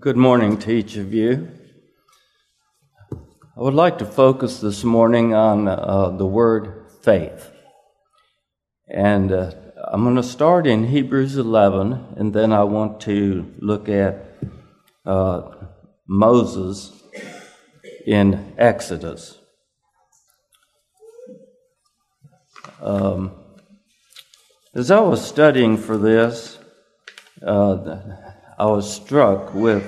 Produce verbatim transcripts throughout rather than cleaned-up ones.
Good morning to each of you. I would like to focus this morning on uh, the word faith. And uh, I'm going to start in Hebrews eleven, and then I want to look at uh, Moses in Exodus. Um, as I was studying for this, uh, I was struck with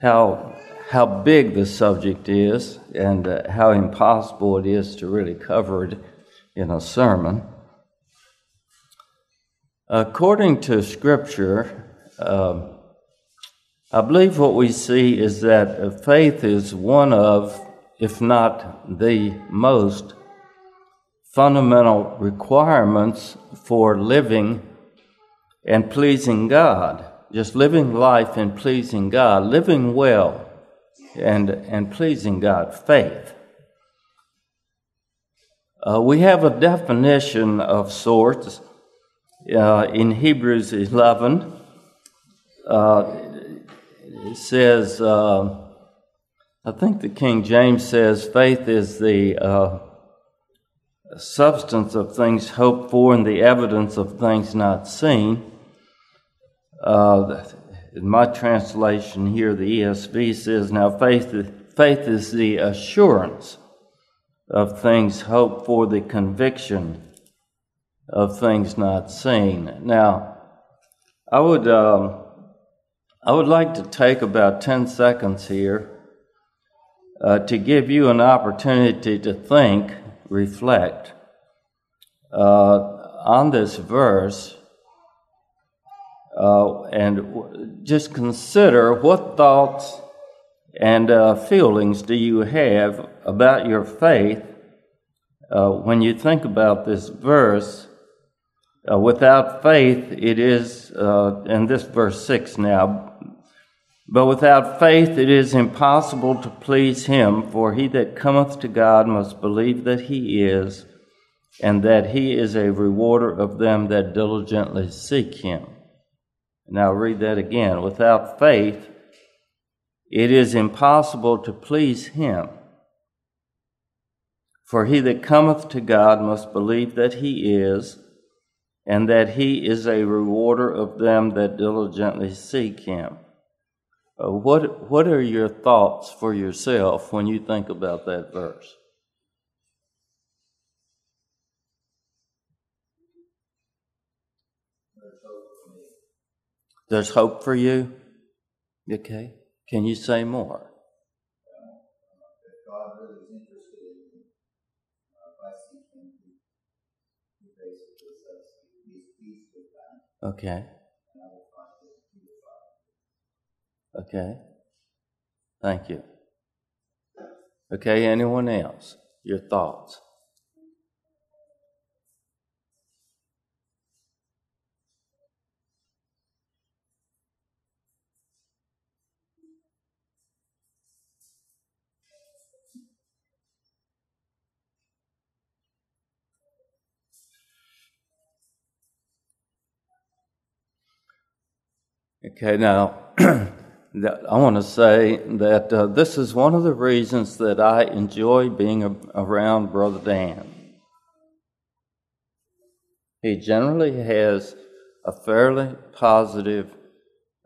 how how big this subject is and uh, how impossible it is to really cover it in a sermon. According to Scripture, uh, I believe what we see is that faith is one of, if not the most, fundamental requirements for living and pleasing God. Just living life and pleasing God, living well. And and pleasing God, faith. Uh, we have a definition of sorts uh, in Hebrews eleven. Uh, it says, uh, I think the King James says, faith is the uh, substance of things hoped for and the evidence of things not seen. Uh, In my translation here, the E S V says, now faith, faith is the assurance of things hoped for, the conviction of things not seen. Now, I would um, I would like to take about ten seconds here uh, to give you an opportunity to think, reflect uh, on this verse. Uh, and w- just consider what thoughts and uh, feelings do you have about your faith uh, when you think about this verse. Uh, without faith, it is, uh, and this verse six now, but without faith it is impossible to please him, for he that cometh to God must believe that he is, and that he is a rewarder of them that diligently seek him. Now read that again. Without faith, it is impossible to please him. For he that cometh to God must believe that he is, and that he is a rewarder of them that diligently seek him. Uh, what, what are your thoughts for yourself when you think about that verse? There's hope for you? Okay. Can you say more? If God really is interested in you, if I seek him, he basically says he is pleased with that. Okay. And I will find him to be found. Okay. Thank you. Okay, anyone else? Your thoughts? Okay, now, I want to say that uh, this is one of the reasons that I enjoy being a- around Brother Dan. He generally has a fairly positive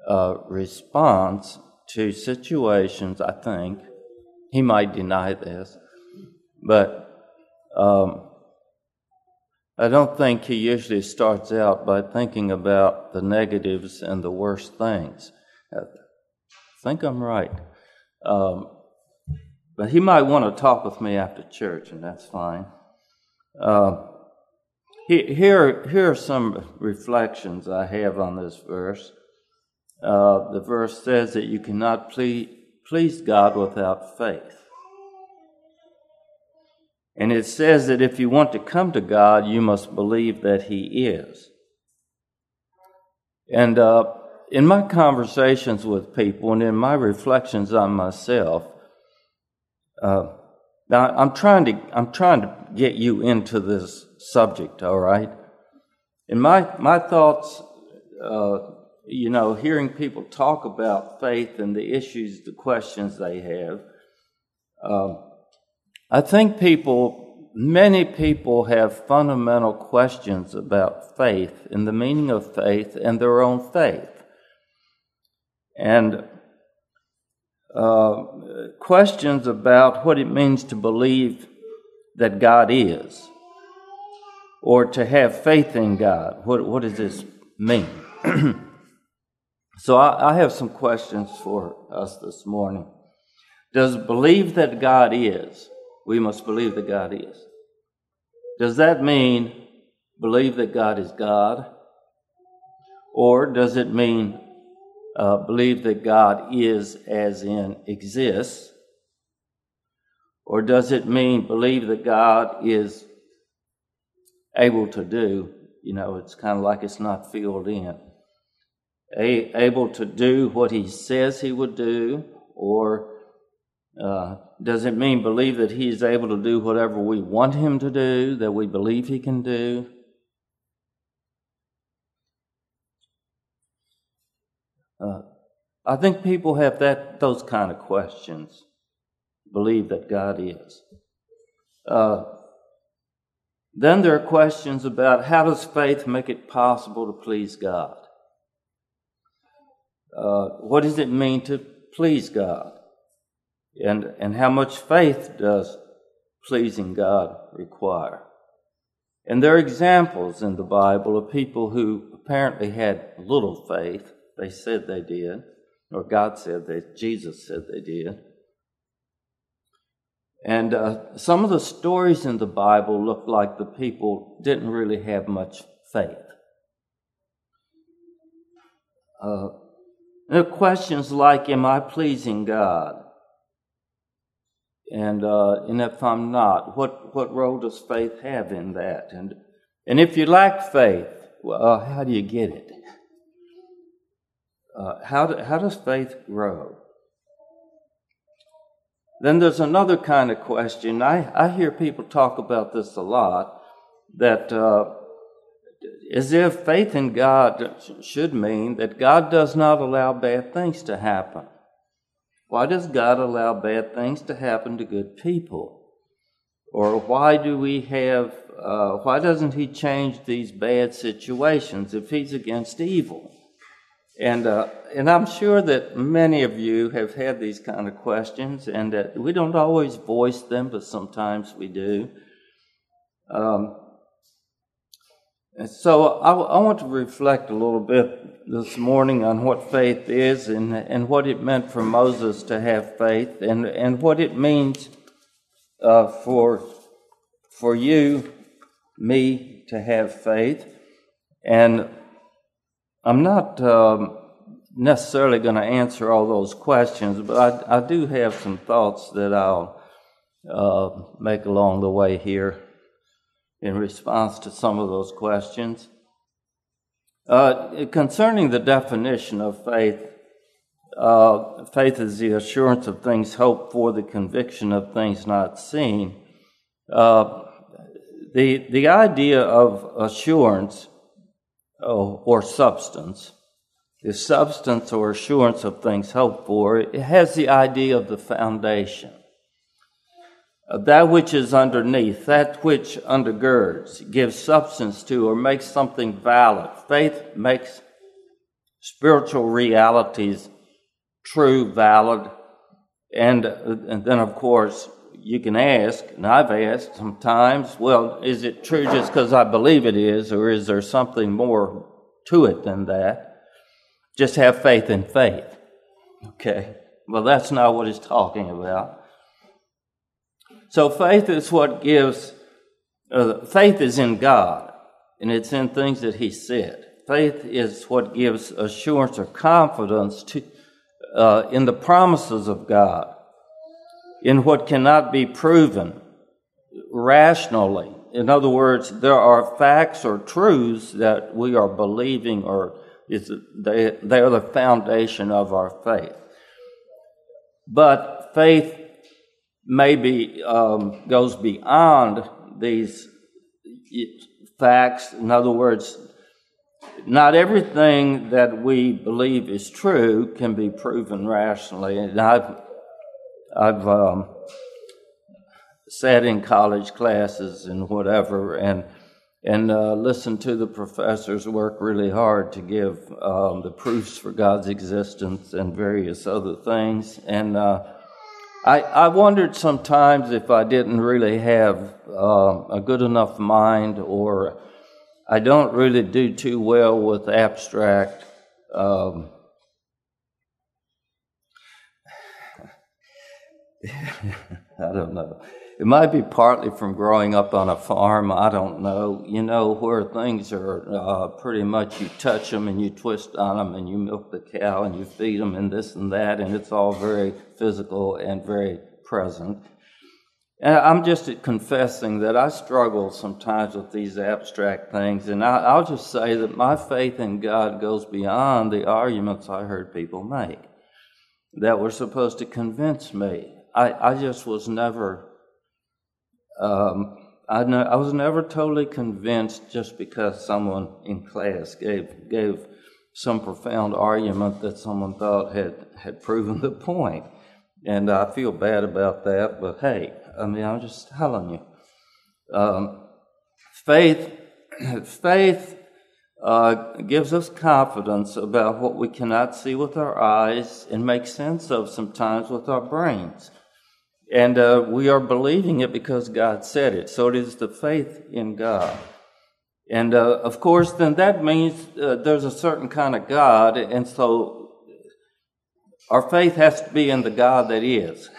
uh, response to situations, I think. He might deny this, but um, I don't think he usually starts out by thinking about the negatives and the worst things. I think I'm right. Um, but he might want to talk with me after church, and that's fine. Uh, he, here, here are some reflections I have on this verse. Uh, the verse says that you cannot please, please God without faith. And it says that if you want to come to God, you must believe that he is. And uh, in my conversations with people and in my reflections on myself, uh, now I'm trying to I'm trying to get you into this subject, all right? And my my thoughts uh, you know, hearing people talk about faith and the issues, the questions they have, uh, I think people, many people have fundamental questions about faith and the meaning of faith and their own faith. And uh, questions about what it means to believe that God is, or to have faith in God. What, what does this mean? So I, I have some questions for us this morning. Does believe that God is, we must believe that God is. Does that mean believe that God is God? Or does it mean uh, believe that God is as in exists? Or does it mean believe that God is able to do? You know, it's kind of like it's not filled in. A, able to do what he says he would do, or uh, does it mean believe that he is able to do whatever we want him to do, that we believe he can do? Uh, I think people have that those kind of questions. Believe that God is. Uh, then there are questions about how does faith make it possible to please God? Uh, what does it mean to please God? And and how much faith does pleasing God require? And there are examples in the Bible of people who apparently had little faith. They said they did, or God said they, Jesus said they did. And uh, some of the stories in the Bible look like the people didn't really have much faith. Uh, There are questions like, am I pleasing God? And uh, and if I'm not, what, what role does faith have in that? And and if you lack faith, well, uh, how do you get it? Uh, how do, how does faith grow? Then there's another kind of question. I, I hear people talk about this a lot, that Uh, as if faith in God should mean that God does not allow bad things to happen. Why does God allow bad things to happen to good people? Or why do we have, uh, why doesn't he change these bad situations if he's against evil? And uh, and I'm sure that many of you have had these kind of questions, and that we don't always voice them, but sometimes we do. Um And so I, I want to reflect a little bit this morning on what faith is, and, and what it meant for Moses to have faith, and, and what it means uh, for, for you, me, to have faith. And I'm not um, necessarily going to answer all those questions, but I, I do have some thoughts that I'll uh, make along the way here in response to some of those questions. Uh, concerning the definition of faith, uh, faith is the assurance of things hoped for, the conviction of things not seen. Uh, the the idea of assurance oh, or substance, the substance or assurance of things hoped for, it has the idea of the foundation. That which is underneath, that which undergirds, gives substance to, or makes something valid. Faith makes spiritual realities true, valid, and, and then, of course, you can ask, and I've asked sometimes, well, is it true just because I believe it is, or is there something more to it than that? Just have faith in faith. Okay, well, that's not what it's talking about. So faith is what gives, uh, faith is in God, and it's in things that he said. Faith is what gives assurance or confidence to, uh, in the promises of God, in what cannot be proven rationally. In other words, there are facts or truths that we are believing, or is, they, they are the foundation of our faith. But faith maybe um, goes beyond these facts. In other words, Not everything that we believe is true can be proven rationally. And I've, I've um, sat in college classes and whatever, and and uh, listened to the professors work really hard to give um, the proofs for God's existence and various other things. And uh, I, I wondered sometimes if I didn't really have uh, a good enough mind, or I don't really do too well with abstract um, I don't know. It might be partly from growing up on a farm, I don't know, you know, where things are uh, pretty much you touch them and you twist on them and you milk the cow and you feed them and this and that, and it's all very physical and very present. And I'm just confessing that I struggle sometimes with these abstract things, and I, I'll just say that my faith in God goes beyond the arguments I heard people make that were supposed to convince me. I, I just was never... Um, I, know, I was never totally convinced just because someone in class gave gave some profound argument that someone thought had, had proven the point. And I feel bad about that, but hey, I mean, I'm just telling you. Um, faith faith uh, gives us confidence about what we cannot see with our eyes and make sense of sometimes with our brains. And uh, we are believing it because God said it. So it is the faith in God. And, uh, of course, then that means uh, there's a certain kind of God, and so our faith has to be in the God that is.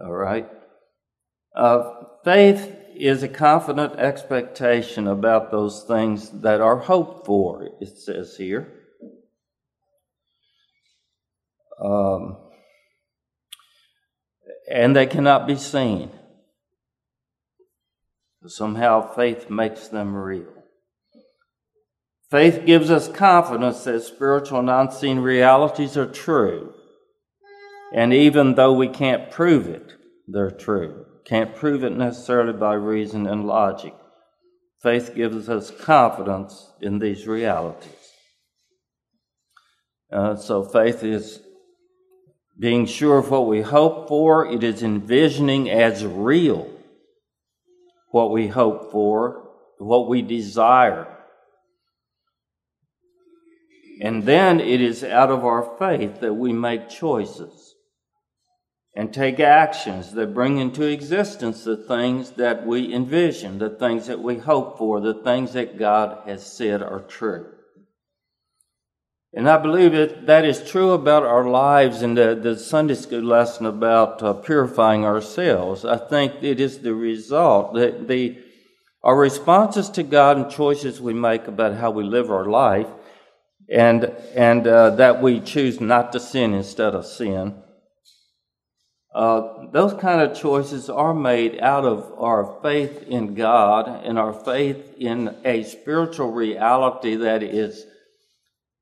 All right? Uh, faith is a confident expectation about those things that are hoped for, it says here. Um... And they cannot be seen. Somehow faith makes them real. Faith gives us confidence that spiritual and unseen realities are true. And even though we can't prove it, they're true. Can't prove it necessarily by reason and logic. Faith gives us confidence in these realities. Uh, so faith is being sure of what we hope for. It is envisioning as real what we hope for, what we desire. And then it is out of our faith that we make choices and take actions that bring into existence the things that we envision, the things that we hope for, the things that God has said are true. And I believe that that is true about our lives and the, the Sunday school lesson about uh, purifying ourselves. I think it is the result that the our responses to God and choices we make about how we live our life, and and uh, that we choose not to sin instead of sin. Uh, those kind of choices are made out of our faith in God and our faith in a spiritual reality that is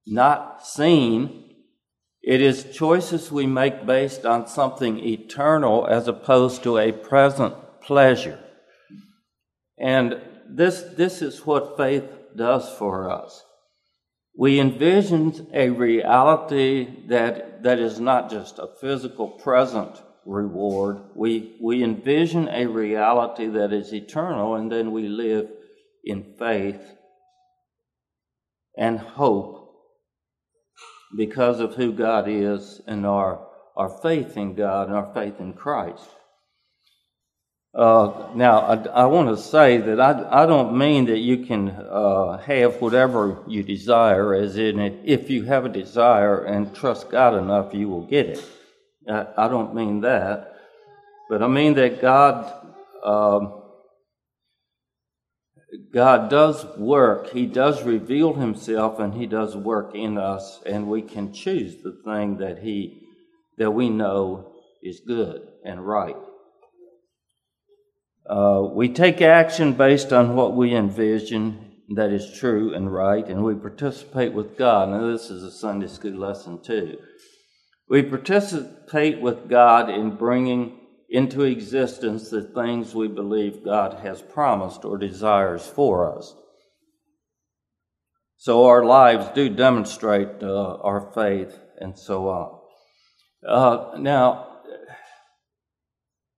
not seen. It is choices we make based on something eternal as opposed to a present pleasure. And this this is what faith does for us. We envision a reality that that is not just a physical present reward. We we envision a reality that is eternal, and then we live in faith and hope because of who God is and our, our faith in God and our faith in Christ. Uh, now, I, I want to say that I, I don't mean that you can uh, have whatever you desire, as in it, if you have a desire and trust God enough, you will get it. I, I don't mean that. But I mean that God... Um, God does work. He does reveal himself, and he does work in us, and we can choose the thing that he that we know is good and right. Uh, we take action based on what we envision that is true and right, and we participate with God. Now, this is a Sunday school lesson too. We participate with God in bringing into existence the things we believe God has promised or desires for us. So our lives do demonstrate uh, our faith and so on. Uh, now,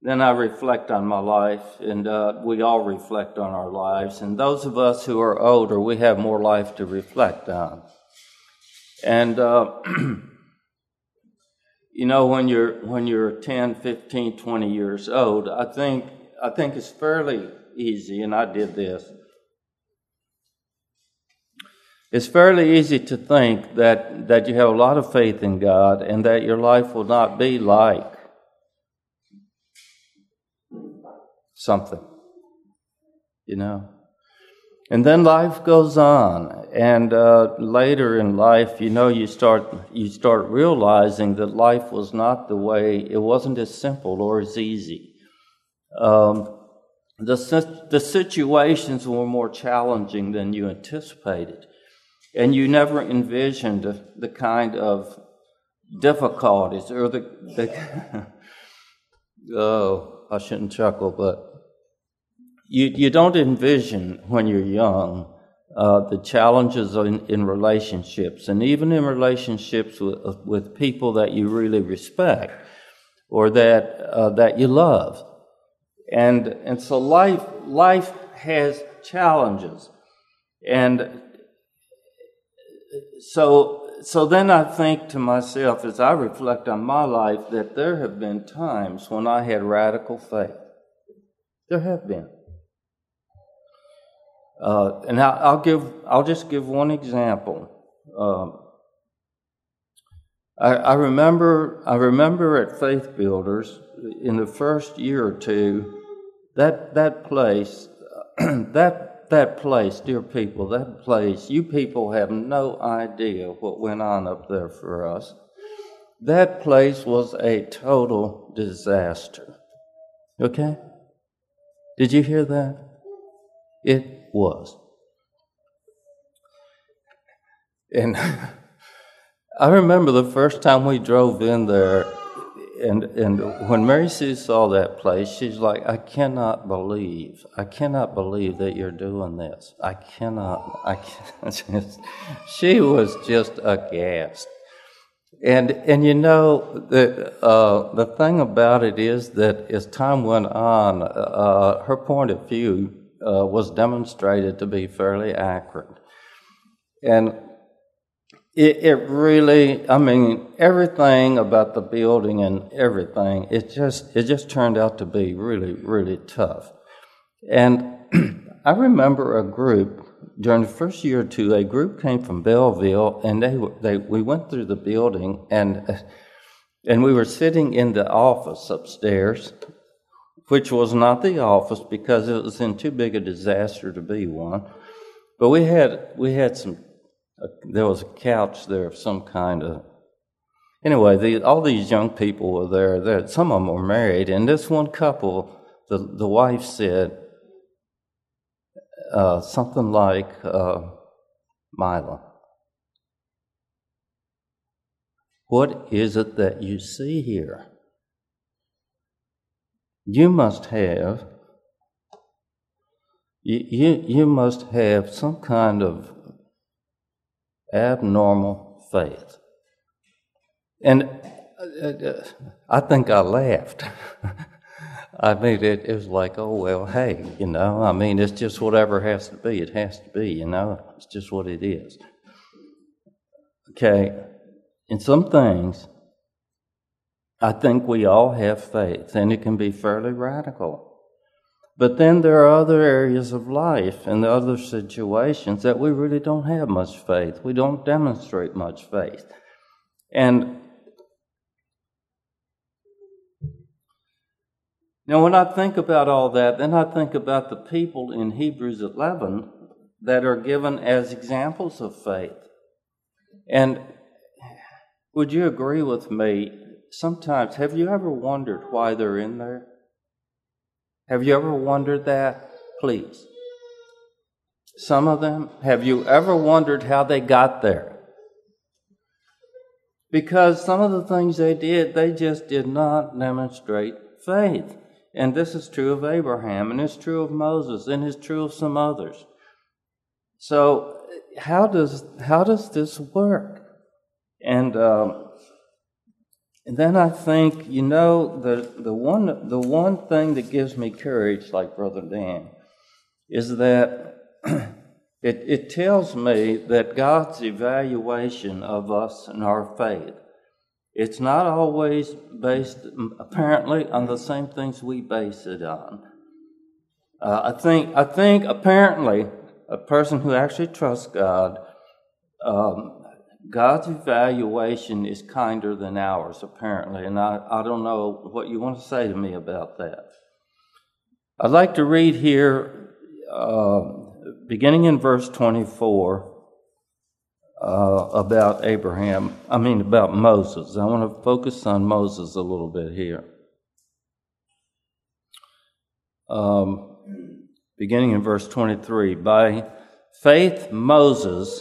then I reflect on my life, and uh, we all reflect on our lives. And those of us who are older, we have more life to reflect on. And, uh, you know, when you're when you're ten, fifteen, twenty years old, I think I think it's fairly easy, and I did this. It's fairly easy to think that, that you have a lot of faith in God and that your life will not be like something, you know. And then life goes on, and uh, later in life, you know, you start you start realizing that life was not the way, it wasn't as simple or as easy. Um, the the situations were more challenging than you anticipated. And you never envisioned the kind of difficulties or the, the oh, I shouldn't chuckle, but you you don't envision when you're young uh, the challenges in, in relationships, and even in relationships with with people that you really respect or that uh, that you love, and and so life life has challenges, and. So so then I think to myself, as I reflect on my life, that there have been times when I had radical faith. There have been. Uh, and I, I'll give I'll just give one example. Um, I, I remember I remember at Faith Builders in the first year or two, that that place that. That place, dear people, that place, you people have no idea what went on up there for us. That place was a total disaster. Okay? Did you hear that? It was. And I remember the first time we drove in there, And and when Mary Sue saw that place, she's like, I cannot believe, I cannot believe that you're doing this. I cannot, I can't. She was just aghast. And and you know, the, uh, the thing about it is that as time went on, uh, her point of view uh, was demonstrated to be fairly accurate. And It, it really, I mean, everything about the building and everything, it just it just turned out to be really, really tough. And I remember a group, during the first year or two, a group came from Belleville, and they they we went through the building, and and we were sitting in the office upstairs, which was not the office because it was in too big a disaster to be one. But we had we had some... There was a couch there of some kind of... Anyway, the, all these young people were there, there. Some of them were married, and this one couple, the, the wife said uh, something like, uh, Mila, what is it that you see here? You must have... You, you, you must have some kind of abnormal faith. And I think I laughed. I mean, it, it was like, oh, well, hey, you know, I mean, it's just whatever has to be. It has to be, you know. It's just what it is. Okay, in some things, I think we all have faith, and it can be fairly radical. But then there are other areas of life and other situations that we really don't have much faith. We don't demonstrate much faith. And now when I think about all that, then I think about the people in Hebrews eleven that are given as examples of faith. And would you agree with me? Sometimes, have you ever wondered why they're in there? Have you ever wondered that? Please. Some of them, have you ever wondered how they got there? Because some of the things they did, they just did not demonstrate faith. And this is true of Abraham, and it's true of Moses, and it's true of some others. So how does how does this work? And um, and then I think, you know, the the one the one thing that gives me courage, like Brother Dan, is that it it tells me that God's evaluation of us and our faith, it's not always based apparently on the same things we base it on. Uh, I think I think apparently a person who actually trusts God, um, God's evaluation is kinder than ours, apparently. And I, I don't know what you want to say to me about that. I'd like to read here, uh, beginning in verse twenty-four, uh, about Abraham, I mean about Moses. I want to focus on Moses a little bit here. Um, beginning in verse twenty-three, by faith Moses,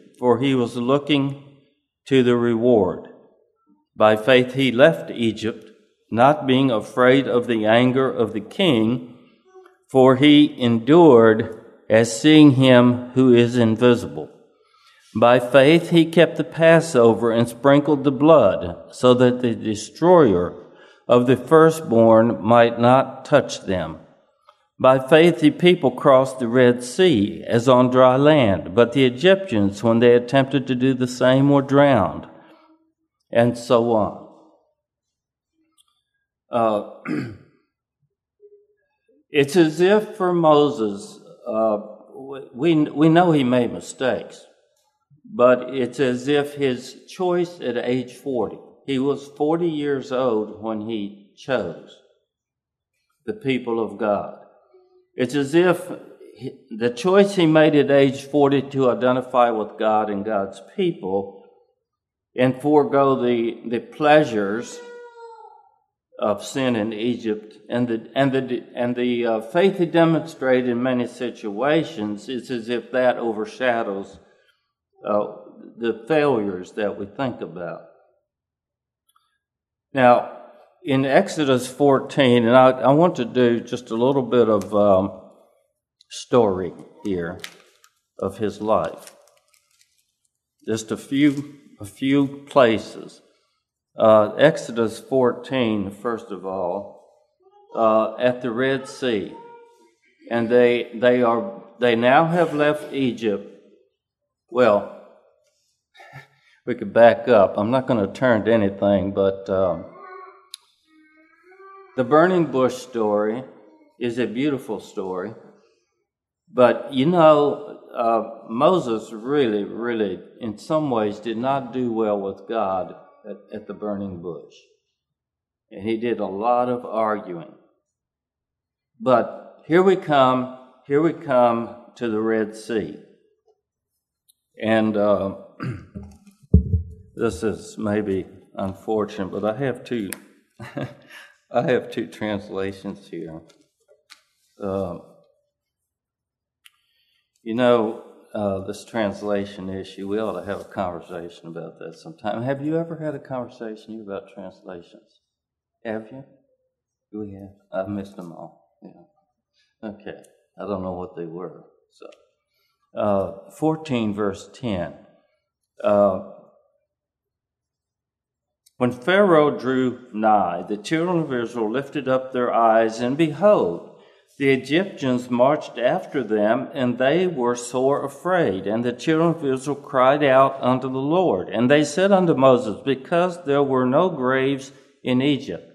for he was looking to the reward. By faith he left Egypt, not being afraid of the anger of the king, for he endured as seeing him who is invisible. By faith he kept the Passover and sprinkled the blood, so that the destroyer of the firstborn might not touch them. By faith, the people crossed the Red Sea as on dry land, but the Egyptians, when they attempted to do the same, were drowned, and so on. Uh, it's as if for Moses, uh, we, we know he made mistakes, but it's as if his choice at age forty, he was forty years old when he chose the people of God. It's as if the choice he made at age forty to identify with God and God's people and forego the, the pleasures of sin in Egypt and the and the and the uh, faith he demonstrated in many situations, it's as if that overshadows uh, the failures that we think about. Now, in Exodus fourteen, and I, I want to do just a little bit of um, story here of his life. Just a few, a few places. Uh, Exodus fourteen, first of all, uh, at the Red Sea, and they they are they now have left Egypt. Well, we could back up. I'm not going to turn to anything, but. Um, The burning bush story is a beautiful story, but you know, uh, Moses really, really, in some ways, did not do well with God at, at the burning bush. And he did a lot of arguing. But here we come, here we come to the Red Sea. And uh, this is maybe unfortunate, but I have to... I have two translations here. Uh, you know, uh, this translation issue, we ought to have a conversation about that sometime. Have you ever had a conversation about translations? Have you? We have. I've missed them all. Yeah. Okay. I don't know what they were. So, uh, fourteen, verse ten. Uh, When Pharaoh drew nigh, the children of Israel lifted up their eyes, and behold, the Egyptians marched after them, and they were sore afraid. And the children of Israel cried out unto the Lord. And they said unto Moses, because there were no graves in Egypt,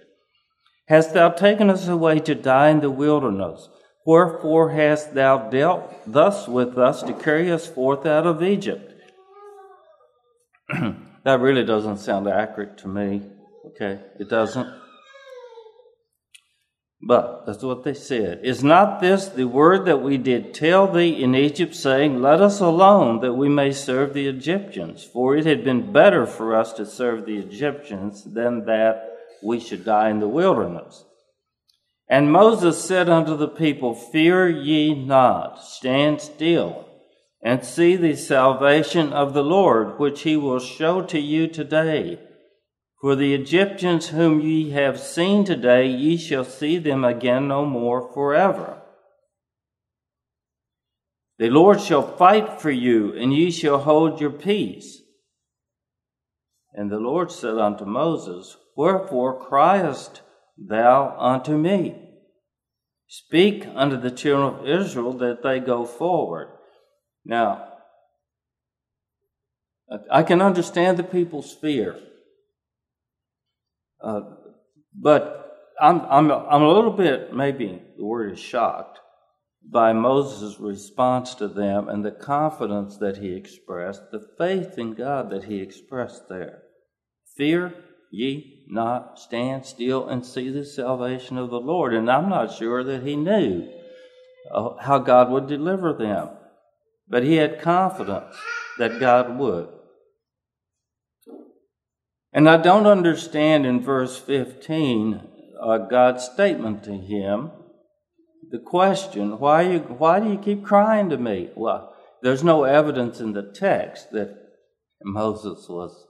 hast thou taken us away to die in the wilderness? Wherefore hast thou dealt thus with us to carry us forth out of Egypt? That really doesn't sound accurate to me, okay? It doesn't. But, that's what they said. Is not this the word that we did tell thee in Egypt, saying, Let us alone, that we may serve the Egyptians? For it had been better for us to serve the Egyptians than that we should die in the wilderness. And Moses said unto the people, Fear ye not, stand still, and see the salvation of the Lord, which he will show to you today. For the Egyptians whom ye have seen today, ye shall see them again no more forever. The Lord shall fight for you, and ye shall hold your peace. And the Lord said unto Moses, Wherefore criest thou unto me? Speak unto the children of Israel that they go forward. Now, I can understand the people's fear. Uh, but I'm, I'm, I'm a little bit, maybe the word is shocked, by Moses' response to them and the confidence that he expressed, the faith in God that he expressed there. Fear ye not, stand still and see the salvation of the Lord. And I'm not sure that he knew uh, how God would deliver them, but he had confidence that God would. And I don't understand in verse fifteen uh, God's statement to him, the question, why, you, why do you keep crying to me? Well, there's no evidence in the text that Moses was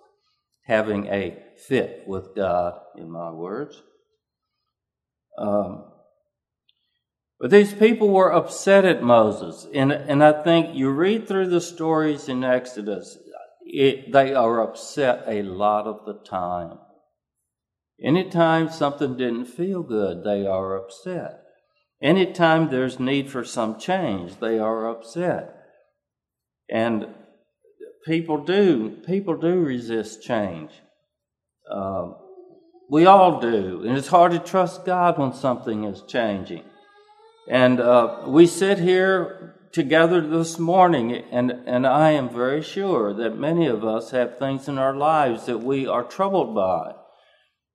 having a fit with God, in my words. Um, but these people were upset at Moses. And, and I think you read through the stories in Exodus, It, they are upset a lot of the time. Anytime something didn't feel good, they are upset. Anytime there's need for some change, they are upset. And people do, people do resist change. Uh, we all do. And it's hard to trust God when something is changing. And uh, we sit here together this morning, and, and I am very sure that many of us have things in our lives that we are troubled by,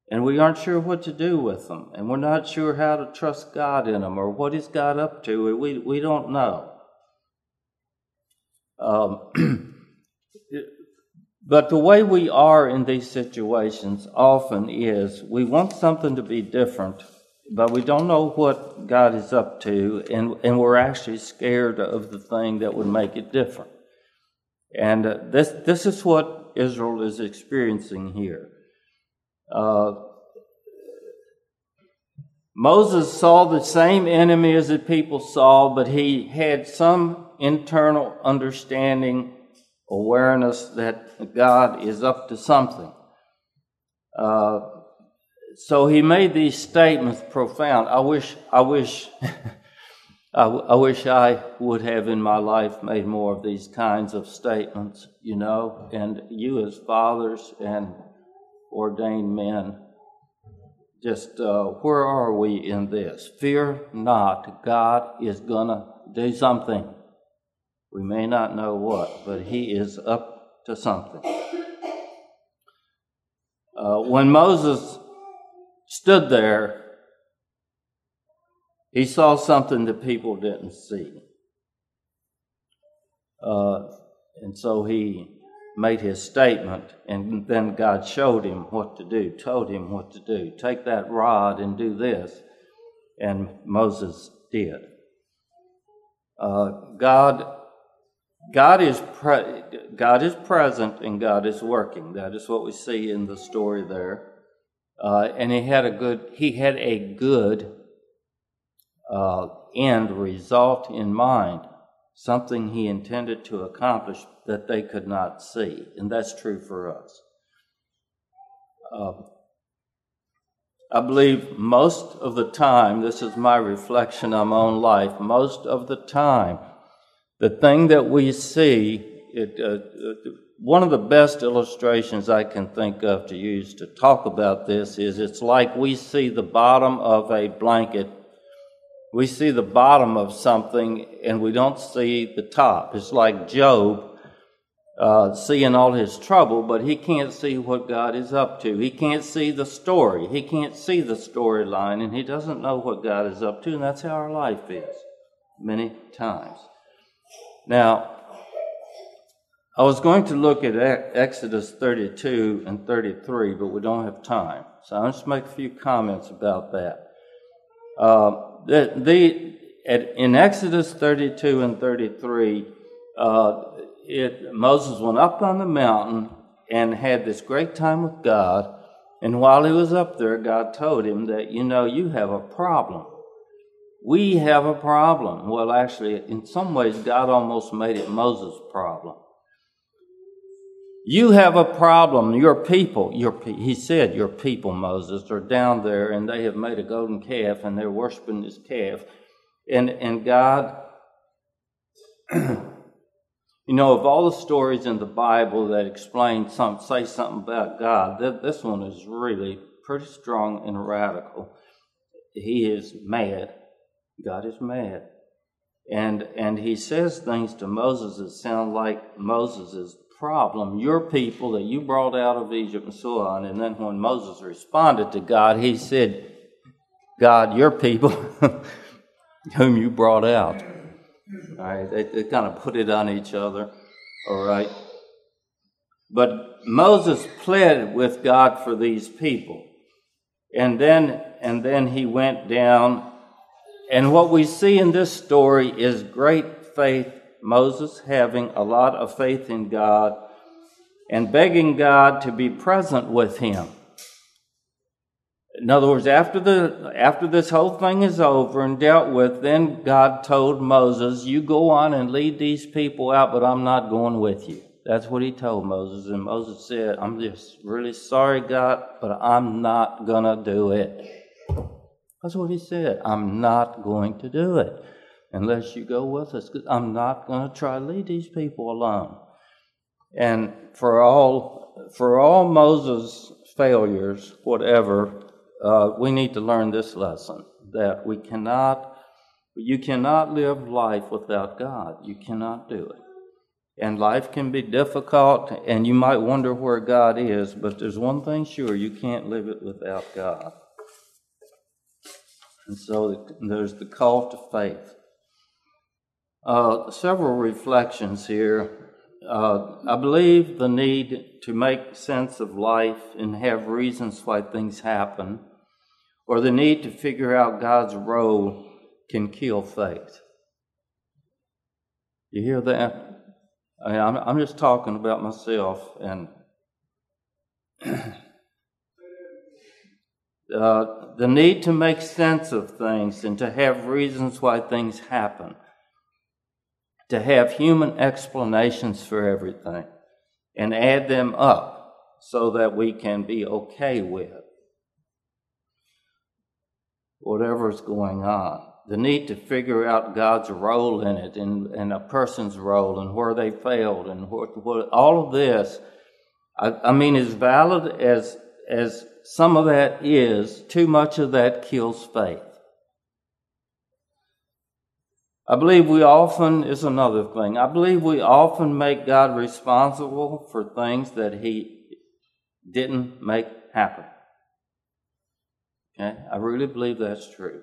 and we aren't sure what to do with them, and we're not sure how to trust God in them, or what is God up to. We, we don't know. Um, but the way we are in these situations often is we want something to be different, but we don't know what God is up to, and, and we're actually scared of the thing that would make it different. And uh, this this is what Israel is experiencing here. Uh, Moses saw the same enemy as the people saw, but he had some internal understanding, awareness that God is up to something. Uh So he made these statements profound. I wish, I wish, I, w- I wish I would have in my life made more of these kinds of statements, you know. And you, as fathers and ordained men, just uh, where are we in this? Fear not, God is gonna do something. We may not know what, but He is up to something. Uh, when Moses stood there, he saw something that people didn't see. Uh, and so he made his statement, and then God showed him what to do, told him what to do. Take that rod and do this. And Moses did. Uh, God, God is pre- God is present and God is working. That is what we see in the story there. Uh, and he had a good he had a good uh, end result in mind, something he intended to accomplish that they could not see, and that's true for us. Uh, I believe most of the time, this is my reflection on my own life, most of the time, the thing that we see, it. Uh, uh, One of the best illustrations I can think of to use to talk about this is it's like we see the bottom of a blanket. We see the bottom of something and we don't see the top. It's like Job uh, seeing all his trouble, but he can't see what God is up to. He can't see the story. He can't see the storyline, and he doesn't know what God is up to, and that's how our life is many times. Now, I was going to look at Exodus thirty-two and thirty-three, but we don't have time. So I'll just make a few comments about that. Uh, the, the, at, in Exodus thirty-two and thirty-three, uh, it, Moses went up on the mountain and had this great time with God. And while he was up there, God told him that, you know, you have a problem. We have a problem. Well, actually, in some ways, God almost made it Moses' problem. You have a problem. Your people, your pe- he said, your people, Moses, are down there, and they have made a golden calf, and they're worshiping this calf. And and God, you know, of all the stories in the Bible that explain some, say something about God, th- this one is really pretty strong and radical. He is mad. God is mad. And and he says things to Moses that sound like Moses' problem. Your people that you brought out of Egypt and so on. And then when Moses responded to God, he said, God, your people whom you brought out. All right, they, they kind of put it on each other. All right. But Moses pled with God for these people. And then and then he went down. And what we see in this story is great faith, Moses having a lot of faith in God and begging God to be present with him. In other words, after the after this whole thing is over and dealt with, then God told Moses, you go on and lead these people out, but I'm not going with you. That's what he told Moses. And Moses said, I'm just really sorry, God, but I'm not going to do it. That's what he said. I'm not going to do it unless you go with us, because I'm not going to try to lead these people alone. And for all for all Moses' failures, whatever, uh, we need to learn this lesson, that we cannot, you cannot live life without God. You cannot do it. And life can be difficult, and you might wonder where God is, but there's one thing sure, you can't live it without God. And so there's the call to faith. Uh, several reflections here. Uh, I believe the need to make sense of life and have reasons why things happen, or the need to figure out God's role, can kill faith. You hear that? I mean, I'm, I'm just talking about myself, and Uh, the need to make sense of things and to have reasons why things happen, to have human explanations for everything and add them up so that we can be okay with whatever's going on. The need to figure out God's role in it, and, and a person's role, and where they failed, and what, what, all of this, I, I mean, as valid as as some of that is, too much of that kills faith. I believe we often, is another thing, I believe we often make God responsible for things that he didn't make happen. Okay? I really believe that's true.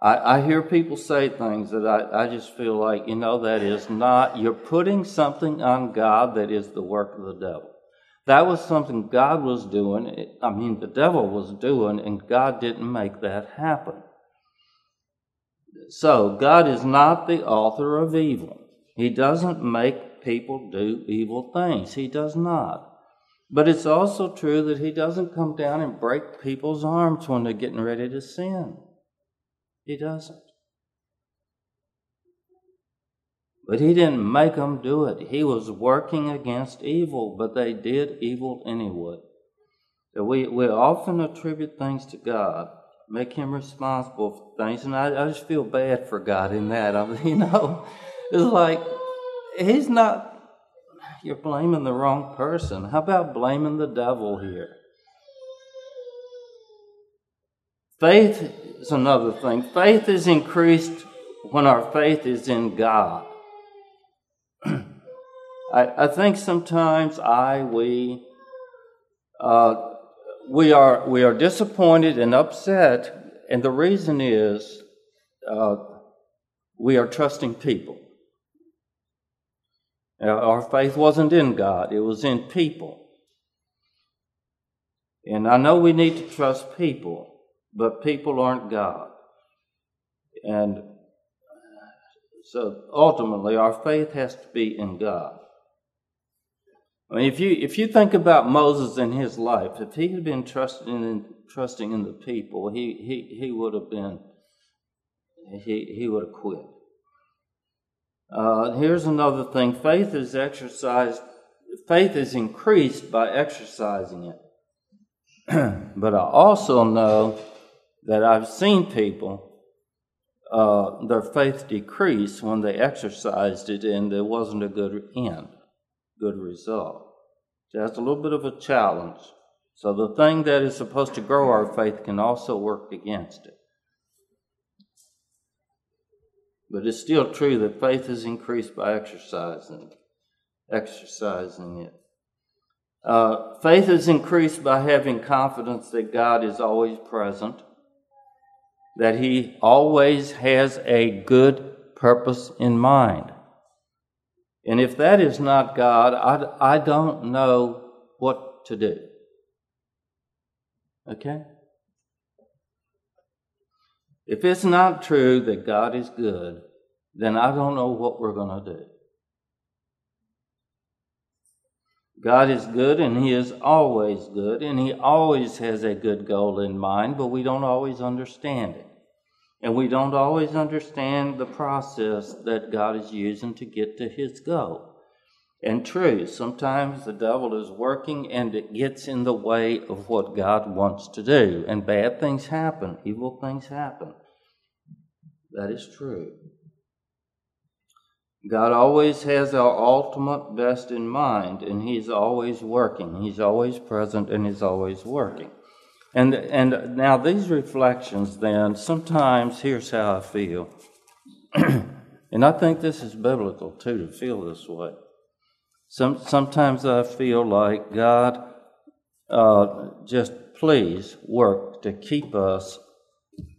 I, I hear people say things that I, I just feel like, you know, that is not, you're putting something on God that is the work of the devil. That was something God was doing, I mean, the devil was doing, and God didn't make that happen. So, God is not the author of evil. He doesn't make people do evil things. He does not. But it's also true that he doesn't come down and break people's arms when they're getting ready to sin. He doesn't. But he didn't make them do it. He was working against evil, but they did evil anyway. So we, we often attribute things to God, make him responsible for things, and I, I just feel bad for God in that. I mean, you know, it's like, he's not, you're blaming the wrong person. How about blaming the devil here? Faith is another thing. Faith is increased when our faith is in God. I, I think sometimes I, we, uh, we are we are disappointed and upset, and the reason is uh, we are trusting people. Our faith wasn't in God, it was in people. And I know we need to trust people, but people aren't God. And so ultimately our faith has to be in God. I mean, if you if you think about Moses and his life, if he had been trusting in trusting in the people, he he, he would have been he, he would have quit. Uh, here's another thing. Faith is exercised, faith is increased by exercising it. But I also know that I've seen people, uh, their faith decrease when they exercised it and there wasn't a good end, good result. So that's a little bit of a challenge. So the thing that is supposed to grow our faith can also work against it. But it's still true that faith is increased by exercising, exercising it. Uh, faith is increased by having confidence that God is always present, that He always has a good purpose in mind. And if that is not God, I, I don't know what to do. Okay? If it's not true that God is good, then I don't know what we're going to do. God is good, and He is always good, and He always has a good goal in mind, but we don't always understand it. And we don't always understand the process that God is using to get to His goal. And true, sometimes the devil is working and it gets in the way of what God wants to do. And bad things happen, evil things happen. That is true. God always has our ultimate best in mind, and He's always working. He's always present, and He's always working. And and now these reflections then, sometimes here's how I feel. And I think this is biblical too, to feel this way. Some, sometimes I feel like, God, uh, just please work to keep us,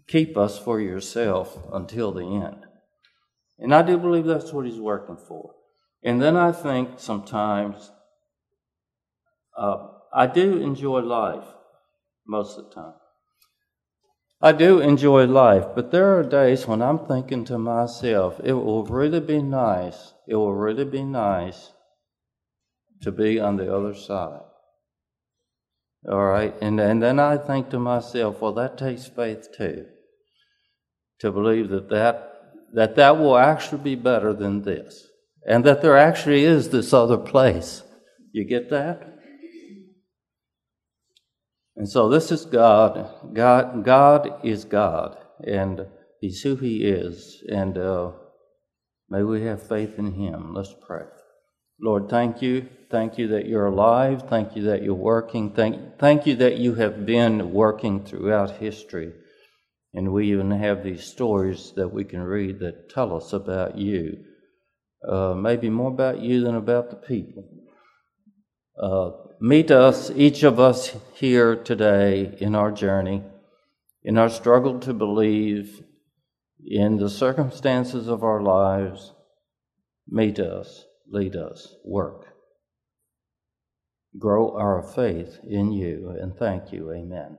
keep us for yourself until the end. And I do believe that's what He's working for. And then I think sometimes, uh, I do enjoy life most of the time. I do enjoy life, but there are days when I'm thinking to myself, it will really be nice, it will really be nice to be on the other side. All right? And, and then I think to myself, well, that takes faith too, to believe that that that that will actually be better than this, and that there actually is this other place. You get that? And so this is God. God, God is God, and He's who He is, and uh, may we have faith in Him. Let's pray. Lord, thank you. Thank you that you're alive. Thank you that you're working. Thank, thank you that you have been working throughout history. And we even have these stories that we can read that tell us about you. Uh, maybe more about you than about the people. Uh, meet us, each of us here today in our journey, in our struggle to believe, in the circumstances of our lives. Meet us, lead us, work. Grow our faith in you, and thank you. Amen.